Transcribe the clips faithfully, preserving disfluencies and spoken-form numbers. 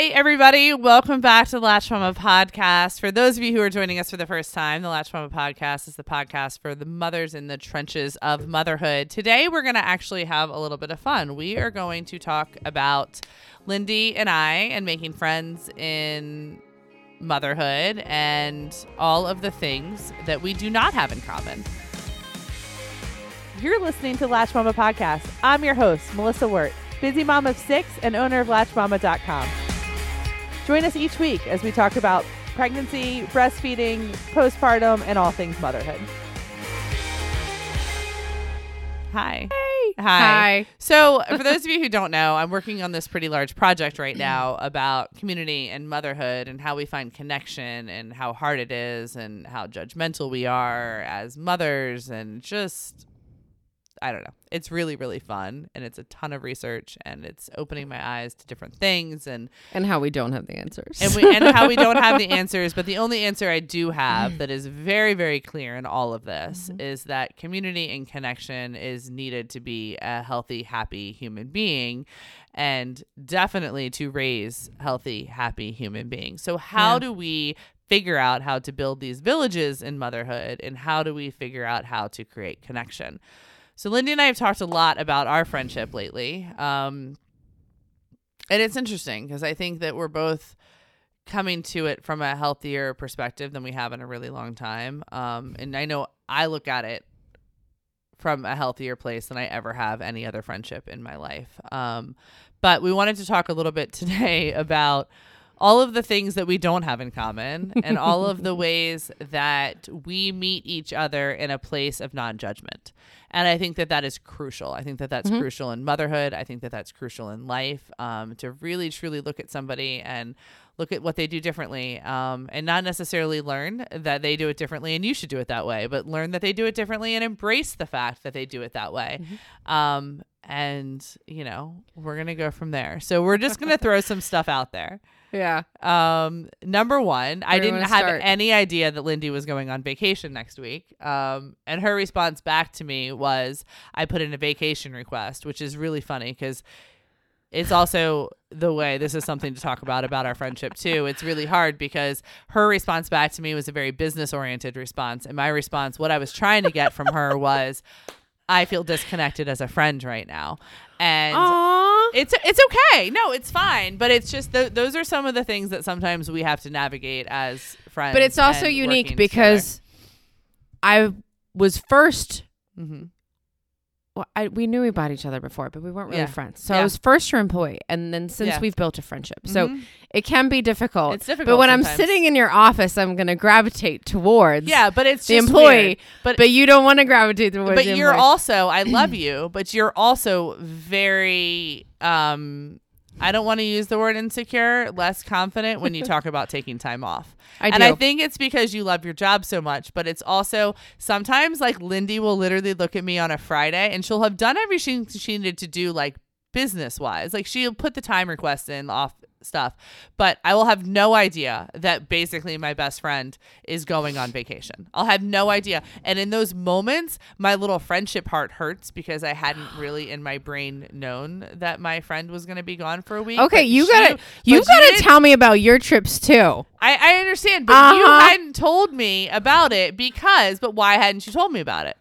Hi, everybody. Welcome back to the Latch Mama podcast. For those of you who are joining us for the first time, the Latch Mama podcast is the podcast for the mothers in the trenches of motherhood. Today, we're going to actually have a little bit of fun. We are going to talk about Lindy and I and making friends in motherhood and all of the things that we do not have in common. You're listening to Latch Mama podcast. I'm your host, Melissa Wirt, busy mom of six and owner of latch mama dot com. Join us each week as we talk about pregnancy, breastfeeding, postpartum, and all things motherhood. Hi. Hey. Hi. Hi. So for those of you who don't know, I'm working on this pretty large project right now about community and motherhood and how we find connection and how hard it is and how judgmental we are as mothers and just... I don't know. It's really, really fun. And it's a ton of research and it's opening my eyes to different things. And and how we don't have the answers. And, we, and how we don't have the answers. But the only answer I do have that is very, very clear in all of this mm-hmm. is that community and connection is needed to be a healthy, happy human being and definitely to raise healthy, happy human beings. So how yeah. do we figure out how to build these villages in motherhood and how do we figure out how to create connection? So Lindy and I have talked a lot about our friendship lately. Um, and it's interesting because I think that we're both coming to it from a healthier perspective than we have in a really long time. Um, and I know I look at it from a healthier place than I ever have any other friendship in my life. Um, but we wanted to talk a little bit today about all of the things that we don't have in common and all of the ways that we meet each other in a place of non-judgment. And I think that that is crucial. I think that that's mm-hmm. crucial in motherhood. I think that that's crucial in life, um, to really, truly look at somebody and look at what they do differently, um, and not necessarily learn that they do it differently and you should do it that way, but learn that they do it differently and embrace the fact that they do it that way. Mm-hmm. Um, and, you know, we're going to go from there. So we're just going to throw some stuff out there. Yeah. Um, number one, Where I didn't have start? any idea that Lindy was going on vacation next week. Um, and her response back to me was, I put in a vacation request, which is really funny because it's also the way this is something to talk about, about our friendship too. It's really hard because her response back to me was a very business oriented response. And my response, what I was trying to get from her was, I feel disconnected as a friend right now. And Aww. it's it's okay. No, it's fine. But it's just th- those are some of the things that sometimes we have to navigate as friends. But it's also unique because together. I was first. Mm-hmm. Well, I, we knew about each other before, but we weren't really yeah. friends. So yeah. I was first your employee. And then since yeah. we've built a friendship. So mm-hmm. it can be difficult. It's difficult. But when sometimes. I'm sitting in your office, I'm going to gravitate towards yeah, but it's the just employee. Weird. But, but you don't want to gravitate towards but the you're employee. Also, I love you, but you're also very, um, I don't want to use the word insecure, less confident when you talk about taking time off. I do. And I think it's because you love your job so much, but it's also sometimes like Lindy will literally look at me on a Friday and she'll have done everything she needed to do, like business wise, like she'll put the time request in off stuff, but I will have no idea that basically my best friend is going on vacation. I'll have no idea. And in those moments, my little friendship heart hurts because I hadn't really in my brain known that my friend was going to be gone for a week. Okay. But you she, gotta, you gotta you tell me about your trips too. I, I understand, but uh-huh. you hadn't told me about it because, but why hadn't you told me about it?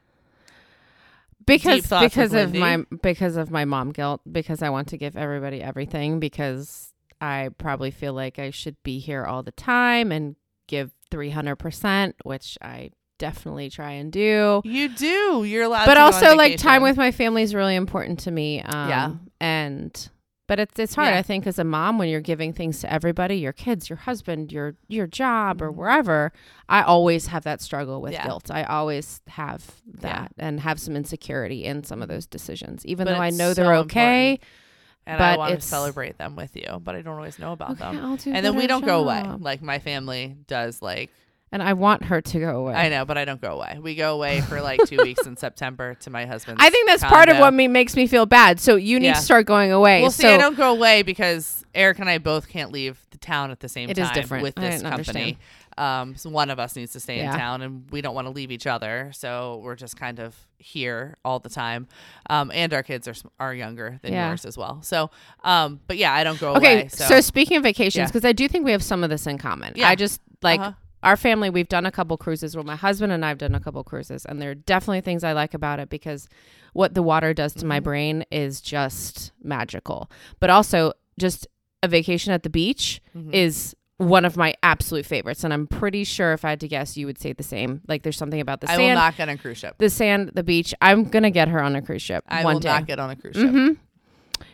Because, because of my, because of my mom guilt, because I want to give everybody everything, because I probably feel like I should be here all the time and give three hundred percent, which I definitely try and do. You do. You're allowed but to also like time with my family is really important to me. Um, yeah. And, but it's, it's hard. Yeah. I think as a mom, when you're giving things to everybody, your kids, your husband, your, your job or wherever, I always have that struggle with yeah. guilt. I always have that yeah. and have some insecurity in some of those decisions, even but though I know so they're okay. Important. And but I want to celebrate them with you, but I don't always know about okay, them. And then we don't job. go away. Like my family does like And I want her to go away. I know, but I don't go away. We go away for like two weeks in September to my husband's I think that's condo. Part of what me, makes me feel bad. So you need yeah. to start going away. Well, see, so I don't go away because Eric and I both can't leave the town at the same it time is different. With this company. Um, so one of us needs to stay yeah. in town, and we don't want to leave each other. So we're just kind of here all the time. Um, and our kids are are younger than yeah. yours as well. So, um, but yeah, I don't go okay, away. Okay, so. so speaking of vacations, because yeah. I do think we have some of this in common. Yeah. I just like... Uh-huh. Our family, we've done a couple cruises. Well, my husband and I have done a couple cruises, and there are definitely things I like about it because what the water does to mm-hmm. my brain is just magical. But also, just a vacation at the beach mm-hmm. is one of my absolute favorites, and I'm pretty sure if I had to guess, you would say the same. Like, there's something about the I sand. I will not get on a cruise ship. The sand, the beach. I'm gonna get her on a cruise ship. I one will day. not get on a cruise ship. Mm-hmm.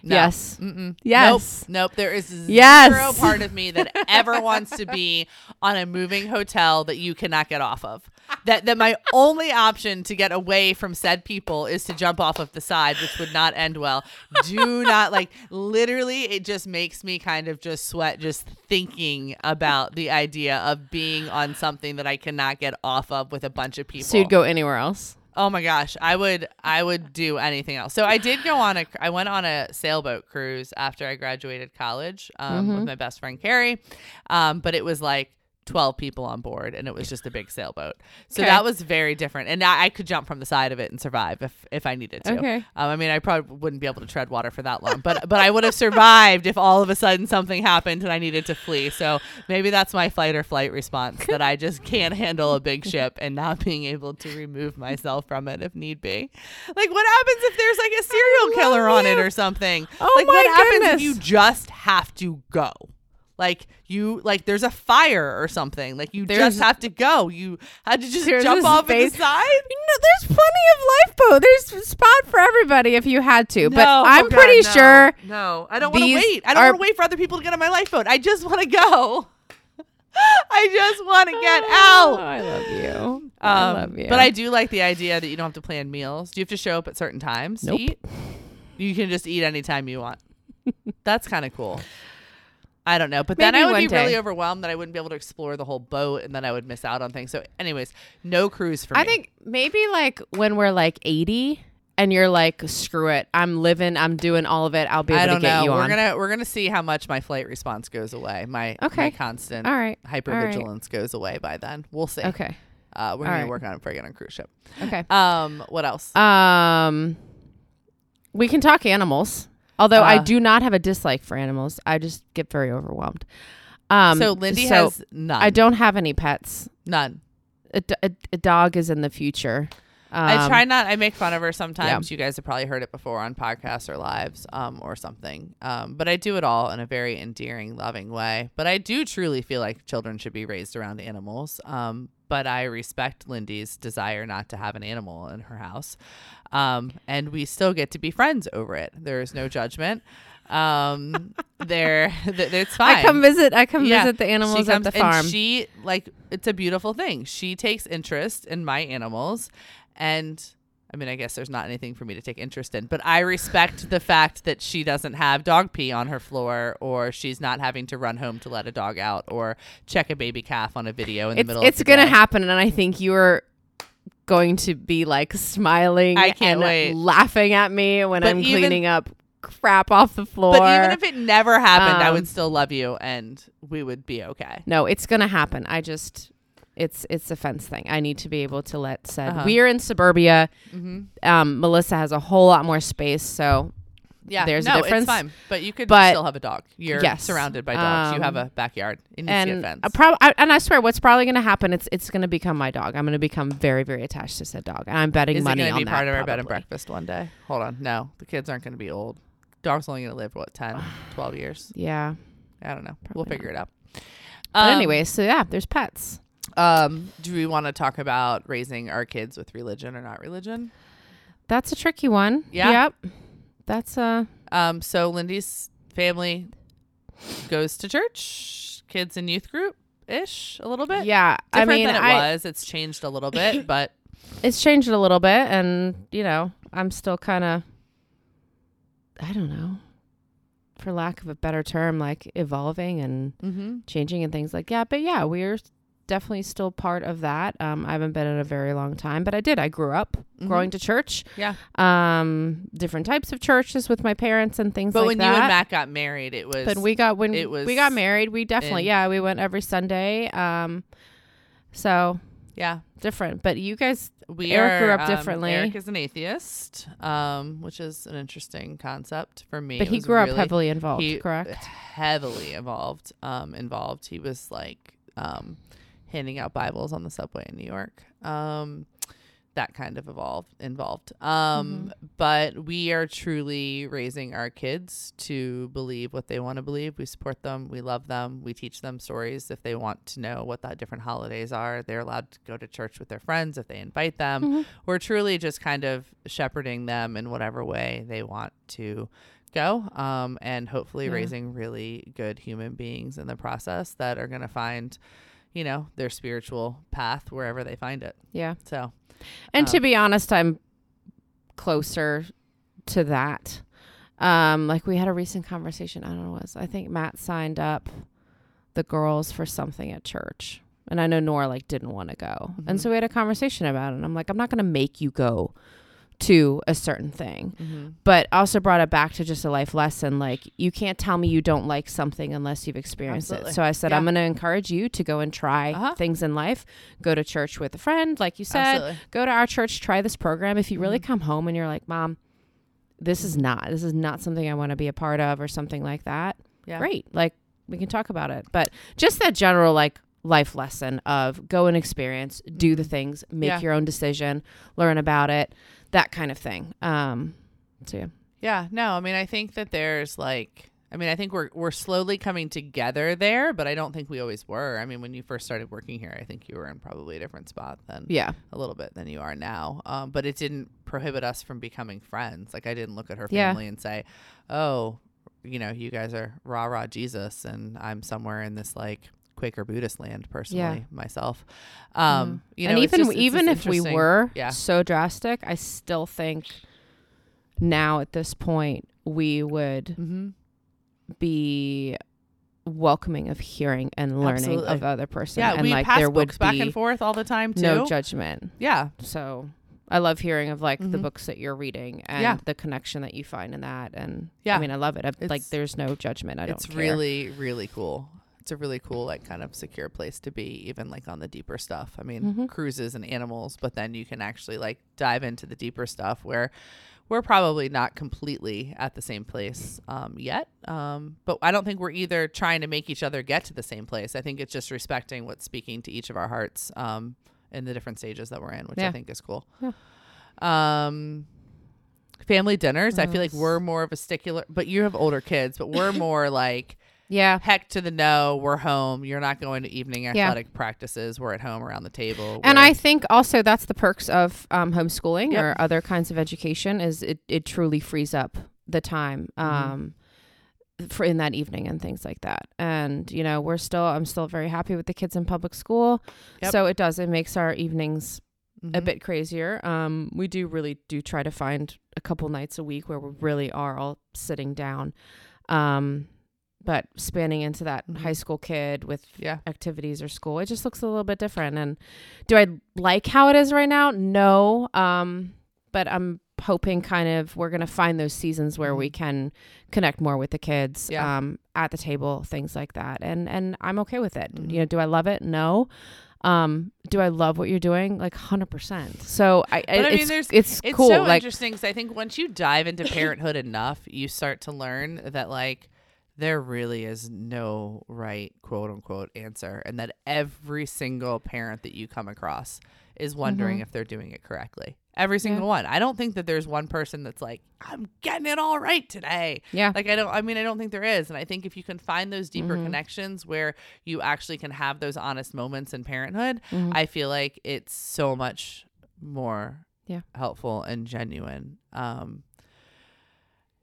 No. Yes. Mm-mm. Yes. Nope. Nope. There is zero yes. part of me that ever wants to be on a moving hotel that you cannot get off of. That that my only option to get away from said people is to jump off of the side, which would not end well. Do not like literally. It just makes me kind of just sweat just thinking about the idea of being on something that I cannot get off of with a bunch of people. So you'd go anywhere else. Oh my gosh, I would I would do anything else. So I did go on a I went on a sailboat cruise after I graduated college um, mm-hmm. with my best friend Carrie, um, but it was like twelve people on board, and it was just a big sailboat. So okay. that was very different, and I, I could jump from the side of it and survive if if I needed to. Okay. Um, I mean, I probably wouldn't be able to tread water for that long, but but I would have survived if all of a sudden something happened and I needed to flee. So maybe that's my fight or flight response, that I just can't handle a big ship and not being able to remove myself from it if need be. Like, what happens if there's like a serial killer you. on it or something? Oh like, my what goodness. happens if you just have to go? Like you, like there's a fire or something. Like you there's, just have to go. You had to just jump off space. At the side. No, there's plenty of lifeboat. There's a spot for everybody if you had to. No, but I'm oh God, pretty no, sure. No, I don't want to wait. I don't want to wait for other people to get on my lifeboat. I just want to go. I just want to get oh, out. I love you. Um, I love you. But I do like the idea that you don't have to plan meals. Do you have to show up at certain times? Nope. To eat? You can just eat anytime you want. That's kind of cool. I don't know. But Maybe then I would be day. really overwhelmed that I wouldn't be able to explore the whole boat, and then I would miss out on things. So anyways, no cruise for me. I think maybe like when we're like eighty and you're like, screw it, I'm living, I'm doing all of it, I'll be able I don't to get know. you we're on. Gonna, we're going to see how much my flight response goes away. My, okay. my constant all right. hypervigilance all right. goes away by then. We'll see. Okay. Uh, we're going right. to work on it before I get on a cruise ship. Okay. Um, what else? Um, we can talk animals. Although uh, I do not have a dislike for animals. I just get very overwhelmed. Um, so Lindy so has none. I don't have any pets. None. A, d- a, a dog is in the future. Um, I try not. I make fun of her sometimes. Yeah. You guys have probably heard it before on podcasts or lives um, or something. Um, but I do it all in a very endearing, loving way. But I do truly feel like children should be raised around animals. Um, but I respect Lindy's desire not to have an animal in her house. Um, and we still get to be friends over it. There is no judgment. Um, there, th- it's fine. I come visit. I come yeah. visit the animals at the farm. And she like it's a beautiful thing. She takes interest in my animals. And I mean, I guess there's not anything for me to take interest in, but I respect the fact that she doesn't have dog pee on her floor, or she's not having to run home to let a dog out or check a baby calf on a video in it's, the middle of the It's going to happen. And I think you are going to be like smiling I can't and wait. laughing at me when but I'm even, cleaning up crap off the floor. But even if it never happened, um, I would still love you and we would be okay. No, it's going to happen. I just... It's it's a fence thing. I need to be able to let said. Uh-huh. We're in suburbia. Mm-hmm. Um, Melissa has a whole lot more space, so yeah, there's no, a difference. It's fine, but you could but, still have a dog. You're yes. surrounded by dogs. Um, you have a backyard. It needs and to be a fence. A prob- I, and I swear, what's probably going to happen? It's it's going to become my dog. I'm going to become very very attached to said dog, and I'm betting Is money it on be that. Is going to be part of our probably. bed and breakfast one day? Hold on, no, the kids aren't going to be old. Dog's only going to live what ten, twelve years. Yeah, I don't know. Probably we'll figure not. it out. But um, anyway, so yeah, there's pets. Um, do we want to talk about raising our kids with religion or not religion? That's a tricky one. Yeah. Yep. That's a, um, so Lindy's family goes to church, kids and youth group ish a little bit. Yeah. Different I mean, than it I, was, it's changed a little bit, but it's changed a little bit. And you know, I'm still kind of, I don't know, for lack of a better term, like evolving and mm-hmm. changing and things like that. But yeah, we're definitely still part of that. Um, I haven't been in a very long time, but I did. I grew up mm-hmm. going to church. Yeah. Um, different types of churches with my parents and things but like that. But when you and Matt got married, it was... But we got, when it was we got married, we definitely, in, yeah, we went every Sunday. Um, so... Yeah. Different. But you guys, we Eric are, grew up differently. Um, Eric is an atheist, um, which is an interesting concept for me. But he grew really, up heavily involved, he, correct? Heavily involved. Um, involved. He was like um, handing out Bibles on the subway in New York. Um, that kind of evolved, involved. Um, mm-hmm. But we are truly raising our kids to believe what they want to believe. We support them. We love them. We teach them stories. If they want to know what the different holidays are, they're allowed to go to church with their friends if they invite them. Mm-hmm. We're truly just kind of shepherding them in whatever way they want to go, um, and hopefully yeah. raising really good human beings in the process that are going to find, you know, their spiritual path wherever they find it. Yeah. So. And um, to be honest, I'm closer to that. Um, like we had a recent conversation. I don't know what it was. I think Matt signed up the girls for something at church. And I know Nora like didn't want to go. Mm-hmm. And so we had a conversation about it. And I'm like, I'm not going to make you go to a certain thing. Mm-hmm. But also brought it back to just a life lesson. Like you can't tell me you don't like something unless you've experienced Absolutely. It. So I said, yeah. I'm going to encourage you to go and try uh-huh. things in life. Go to church with a friend. Like you said, Absolutely. Go to our church, try this program. If you mm-hmm. really come home and you're like, Mom, this is not, this is not something I want to be a part of or something like that. Yeah. Great. Like we can talk about it, but just that general, like, life lesson of go and experience, do the things, make yeah. your own decision, learn about it, that kind of thing. Um, so yeah. Yeah, no, I mean, I think that there's like, I mean, I think we're, we're slowly coming together there, but I don't think we always were. I mean, when you first started working here, I think you were in probably a different spot than yeah. a little bit than you are now. Um, but it didn't prohibit us from becoming friends. Like I didn't look at her family yeah. and say, oh, you know, you guys are rah, rah Jesus. And I'm somewhere in this like Quaker Buddhist land personally yeah. myself. Um, mm. You know, and even, it's just, it's even if we were yeah. so drastic, I still think now at this point we would mm-hmm. be welcoming of hearing and learning Absolutely. Of the other person. Yeah, and we like, pass there books would back and forth all the time too. No judgment. Yeah. So I love hearing of like mm-hmm. the books that you're reading and yeah. the connection that you find in that. And yeah, I mean, I love it. I, like there's no judgment. I don't care. It's really, really cool. It's a really cool, like, kind of secure place to be, even like on the deeper stuff. I mean, mm-hmm. cruises and animals, but then you can actually like dive into the deeper stuff where we're probably not completely at the same place um, yet. Um, but I don't think we're either trying to make each other get to the same place. I think it's just respecting what's speaking to each of our hearts um, in the different stages that we're in, which yeah. I think is cool. Yeah. Um, family dinners. Yes. I feel like we're more of a stickler, but you have older kids, but we're more like, yeah. heck to the no, we're home. You're not going to evening athletic yeah. practices. We're at home around the table. And I think also that's the perks of um, homeschooling yep. or other kinds of education is it, it truly frees up the time um, mm-hmm. for in that evening and things like that. And, you know, we're still, I'm still very happy with the kids in public school. Yep. So it does, it makes our evenings mm-hmm. a bit crazier. Um, we do really do try to find a couple nights a week where we really are all sitting down. Um, But spanning into that mm-hmm. high school kid with yeah. activities or school, it just looks a little bit different. And do I like how it is right now? No. Um, but I'm hoping kind of we're going to find those seasons where mm-hmm. we can connect more with the kids yeah. um, at the table, things like that. And and I'm okay with it. Mm-hmm. You know, do I love it? No. Um, do I love what you're doing? Like one hundred percent. So I, I, I mean, it's, there's, it's, it's cool. It's so like, interesting because I think once you dive into parenthood enough, you start to learn that like, there really is no right, quote unquote, answer. And that every single parent that you come across is wondering mm-hmm. if they're doing it correctly. Every single yeah. one. I don't think that there's one person that's like, I'm getting it all right today. Yeah. Like, I don't, I mean, I don't think there is. And I think if you can find those deeper mm-hmm. connections where you actually can have those honest moments in parenthood, mm-hmm. I feel like it's so much more yeah. helpful and genuine. Um,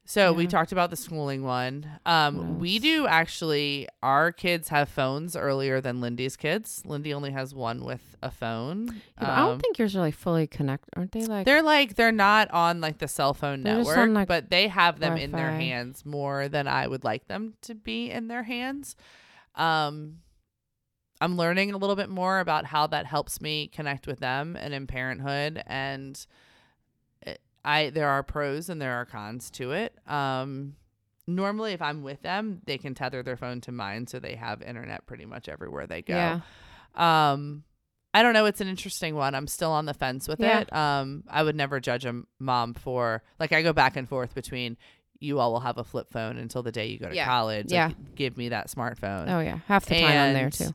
So yeah. we talked about the schooling one. Um, we do actually, our kids have phones earlier than Lindy's kids. Lindy only has one with a phone. Yeah, um, I don't think yours are like fully connected. Aren't they like? They're like, they're not on like the cell phone they're network, on, like, but they have them Wi-Fi. In their hands more than I would like them to be in their hands. Um, I'm learning a little bit more about how that helps me connect with them and in parenthood. And it, I, there are pros and there are cons to it. Um, normally if I'm with them, they can tether their phone to mine. So they have internet pretty much everywhere they go. Yeah. Um, I don't know. It's an interesting one. I'm still on the fence with yeah. it. Um, I would never judge a mom for, like, I go back and forth between, you all will have a flip phone until the day you go to yeah. college. Yeah. Like, give me that smartphone. Oh yeah. Half the time and on there too.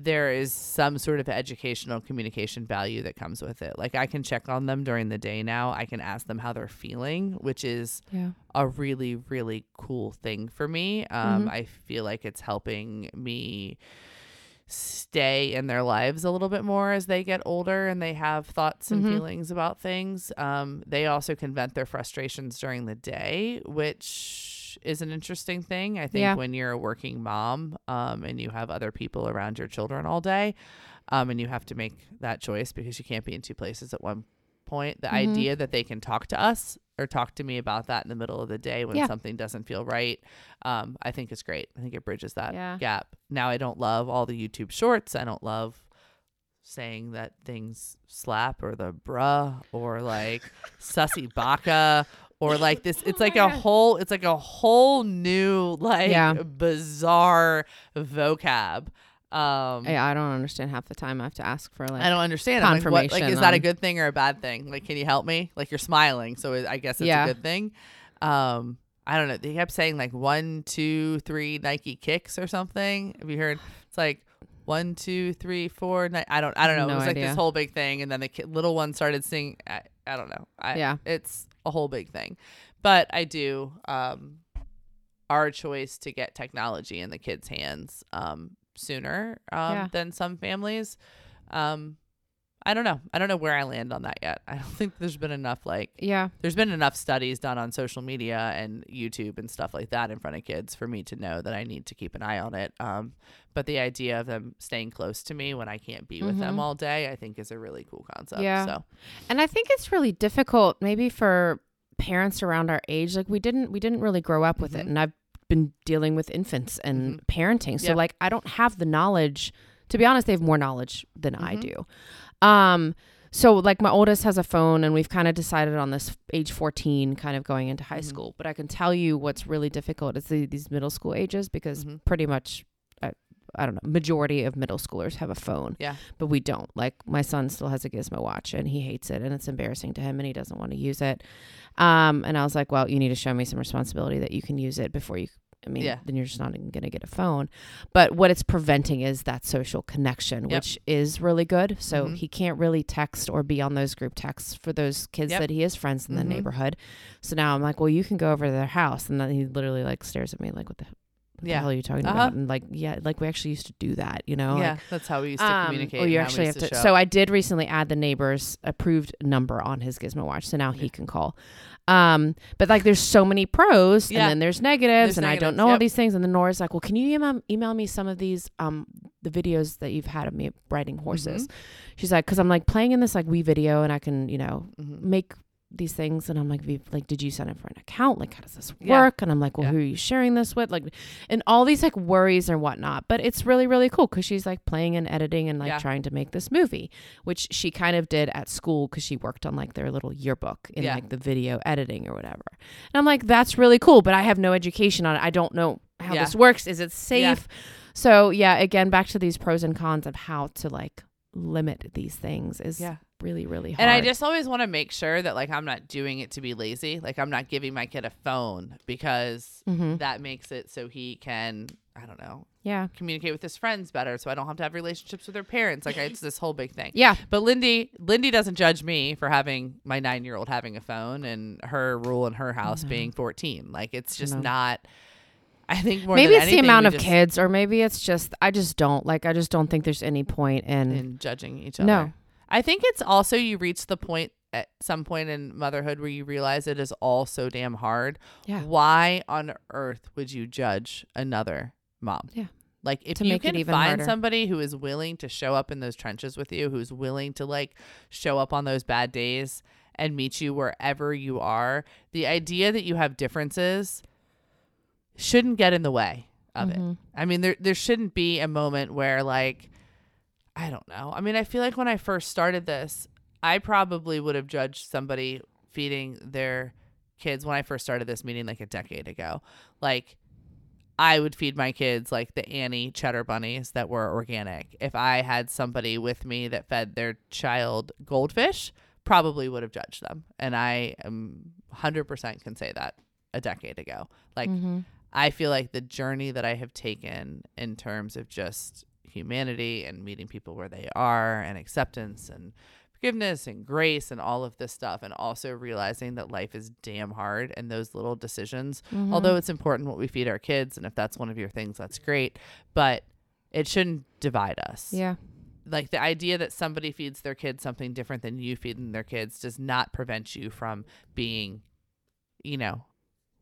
There is some sort of educational communication value that comes with it. Like, I can check on them during the day now. I can ask them how they're feeling, which is yeah. a really, really cool thing for me. Um, mm-hmm. I feel like it's helping me stay in their lives a little bit more as they get older and they have thoughts and mm-hmm. feelings about things. Um, they also can vent their frustrations during the day, which is an interesting thing. I think yeah. when you're a working mom um, and you have other people around your children all day um, and you have to make that choice because you can't be in two places at one point, the mm-hmm. idea that they can talk to us or talk to me about that in the middle of the day when yeah. something doesn't feel right, um, I think is great. I think it bridges that yeah. gap. Now, I don't love all the YouTube shorts. I don't love saying that things slap or the bruh or like sussy baka or like this. It's oh like a God. whole, it's like a whole new, like yeah. bizarre vocab. Um, yeah, I don't understand half the time. I have to ask for like I don't understand confirmation. Like, what, like, is that a good thing or a bad thing? Like, can you help me? Like, you're smiling, so I guess it's yeah. a good thing. Um, I don't know. They kept saying like one, two, three Nike kicks or something. Have you heard? It's like one, two, three, four. Ni- I don't. I don't know. No it was idea. Like this whole big thing, and then the ki- little one started singing. I, I don't know. I, yeah, it's a whole big thing. But I do um, our choice to get technology in the kids' hands. Um, sooner um yeah. than some families. um I don't know I don't know where I land on that yet. I don't think there's been enough like yeah there's been enough studies done on social media and YouTube and stuff like that in front of kids for me to know that I need to keep an eye on it. Um but the idea of them staying close to me when I can't be with mm-hmm. them all day, I think is a really cool concept. Yeah so and I think it's really difficult maybe for parents around our age. Like, we didn't we didn't really grow up with mm-hmm. it, and I've been dealing with infants and mm-hmm. parenting. So yep. like, I don't have the knowledge. To be honest, they have more knowledge than mm-hmm. I do. Um, so like my oldest has a phone, and we've kind of decided on this age fourteen kind of going into high mm-hmm. school. But I can tell you what's really difficult is the, these middle school ages, because mm-hmm. pretty much, I, I don't know, majority of middle schoolers have a phone. Yeah. But we don't. Like, my son still has a Gizmo watch, and he hates it, and it's embarrassing to him, and he doesn't want to use it. Um, and I was like, well, you need to show me some responsibility that you can use it before you, I mean, yeah. then you're just not even going to get a phone. But what it's preventing is that social connection, yep. which is really good. So mm-hmm. he can't really text or be on those group texts for those kids yep. that he is friends in mm-hmm. the neighborhood. So now I'm like, well, you can go over to their house. And then he literally like stares at me like, what the, what yeah. the hell are you talking uh-huh. about? And like, yeah, like we actually used to do that, you know? Yeah, like, that's how we used to um, communicate. Well, you actually have to, to so I did recently add the neighbor's approved number on his Gizmo watch. So now yeah. he can call. Um, but like, there's so many pros yeah. and then there's negatives, there's and negatives, I don't know yep. all these things. And then Nora's like, well, can you email, email me some of these, um, the videos that you've had of me riding horses? Mm-hmm. She's like, cause I'm like playing in this like Wii video, and I can, you know, mm-hmm. make these things. And I'm like, like, did you sign up for an account? Like, how does this yeah. work? And I'm like, well, yeah. who are you sharing this with? Like, and all these like worries and whatnot, but it's really, really cool. Cause she's like playing and editing and like yeah. trying to make this movie, which she kind of did at school. Cause she worked on like their little yearbook in yeah. like the video editing or whatever. And I'm like, that's really cool, but I have no education on it. I don't know how yeah. this works. Is it safe? Yeah. So yeah, again, back to these pros and cons of how to like limit these things is yeah. really, really hard. And I just always want to make sure that like I'm not doing it to be lazy. Like, I'm not giving my kid a phone because mm-hmm. that makes it so he can, I don't know, yeah, communicate with his friends better, so I don't have to have relationships with their parents. Like, it's this whole big thing. Yeah. But Lindy, Lindy doesn't judge me for having my nine-year-old having a phone and her rule in her house no. being fourteen. Like, it's just no. not. I think more maybe than it's anything, the amount of just, kids, or maybe it's just I just don't like. I just don't think there's any point in in judging each other. No. I think it's also you reach the point at some point in motherhood where you realize it is all so damn hard. Yeah. Why on earth would you judge another mom? Yeah. Like, if to you can find harder. somebody who is willing to show up in those trenches with you, who's willing to like show up on those bad days and meet you wherever you are, the idea that you have differences shouldn't get in the way of mm-hmm. it. I mean, there there shouldn't be a moment where, like, I don't know. I mean, I feel like when I first started this, I probably would have judged somebody feeding their kids when I first started this meeting like a decade ago. Like, I would feed my kids like the Annie Cheddar Bunnies that were organic. If I had somebody with me that fed their child goldfish, probably would have judged them. And I am one hundred percent can say that a decade ago. Like, mm-hmm. I feel like the journey that I have taken in terms of just humanity and meeting people where they are and acceptance and forgiveness and grace and all of this stuff, and also realizing that life is damn hard, and those little decisions, mm-hmm. although it's important what we feed our kids, and if that's one of your things, that's great, but it shouldn't divide us. Yeah. Like, the idea that somebody feeds their kids something different than you feeding their kids does not prevent you from being, you know,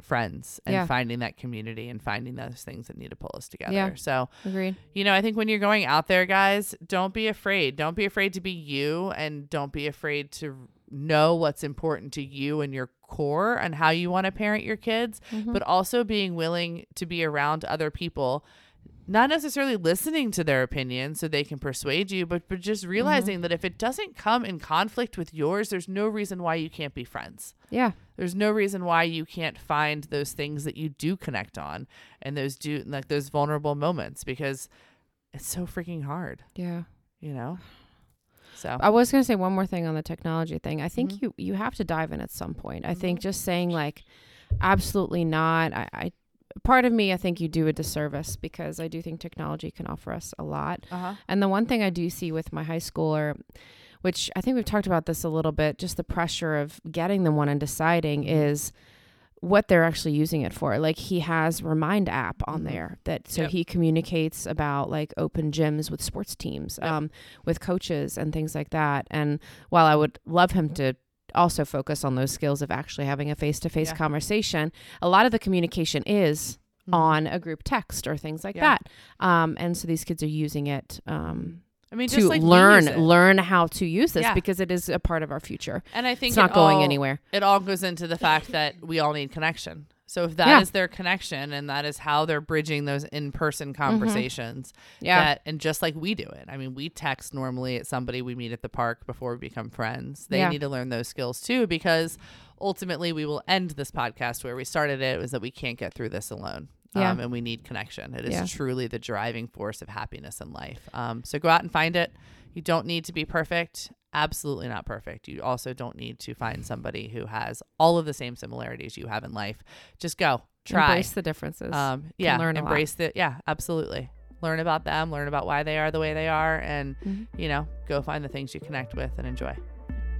friends and yeah. finding that community and finding those things that need to pull us together. Yeah. So, agreed. You know, I think when you're going out there, guys, don't be afraid. Don't be afraid to be you, and don't be afraid to know what's important to you and your core and how you want to parent your kids, mm-hmm. but also being willing to be around other people, not necessarily listening to their opinion so they can persuade you, but, but just realizing mm-hmm. that if it doesn't come in conflict with yours, there's no reason why you can't be friends. Yeah. There's no reason why you can't find those things that you do connect on, and those do like those vulnerable moments, because it's so freaking hard. Yeah. You know? So I was going to say one more thing on the technology thing. I think mm-hmm. you, you have to dive in at some point. I mm-hmm. think just saying like, absolutely not. I, I, Part of me, I think you do a disservice, because I do think technology can offer us a lot. Uh-huh. And the one thing I do see with my high schooler, which I think we've talked about this a little bit, just the pressure of getting them one and deciding is what they're actually using it for. Like, he has Remind app on mm-hmm. there that so yep. he communicates about like open gyms with sports teams, yep. um, with coaches and things like that. And while I would love him to also focus on those skills of actually having a face-to-face yeah. conversation, a lot of the communication is mm-hmm. on a group text or things like yeah. that. Um, and so these kids are using it, um, I mean, to just like learn, learn how to use this yeah. because it is a part of our future. And I think it's not it going all, anywhere. It all goes into the fact that we all need connection. So if that yeah. is their connection, and that is how they're bridging those in-person conversations, mm-hmm. yeah. that, and just like we do it. I mean, we text normally at somebody we meet at the park before we become friends. They yeah. need to learn those skills too, because ultimately we will end this podcast where we started it, was that we can't get through this alone. Yeah. Um, and we need connection. It is yeah. truly the driving force of happiness in life. Um, so go out and find it. You don't need to be perfect. Absolutely not perfect. You also don't need to find somebody who has all of the same similarities you have in life. Just go try. Embrace the differences. Um, yeah. Learn embrace the, yeah, absolutely. Learn about them, learn about why they are the way they are, and, mm-hmm. you know, go find the things you connect with and enjoy.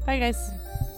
Bye, guys.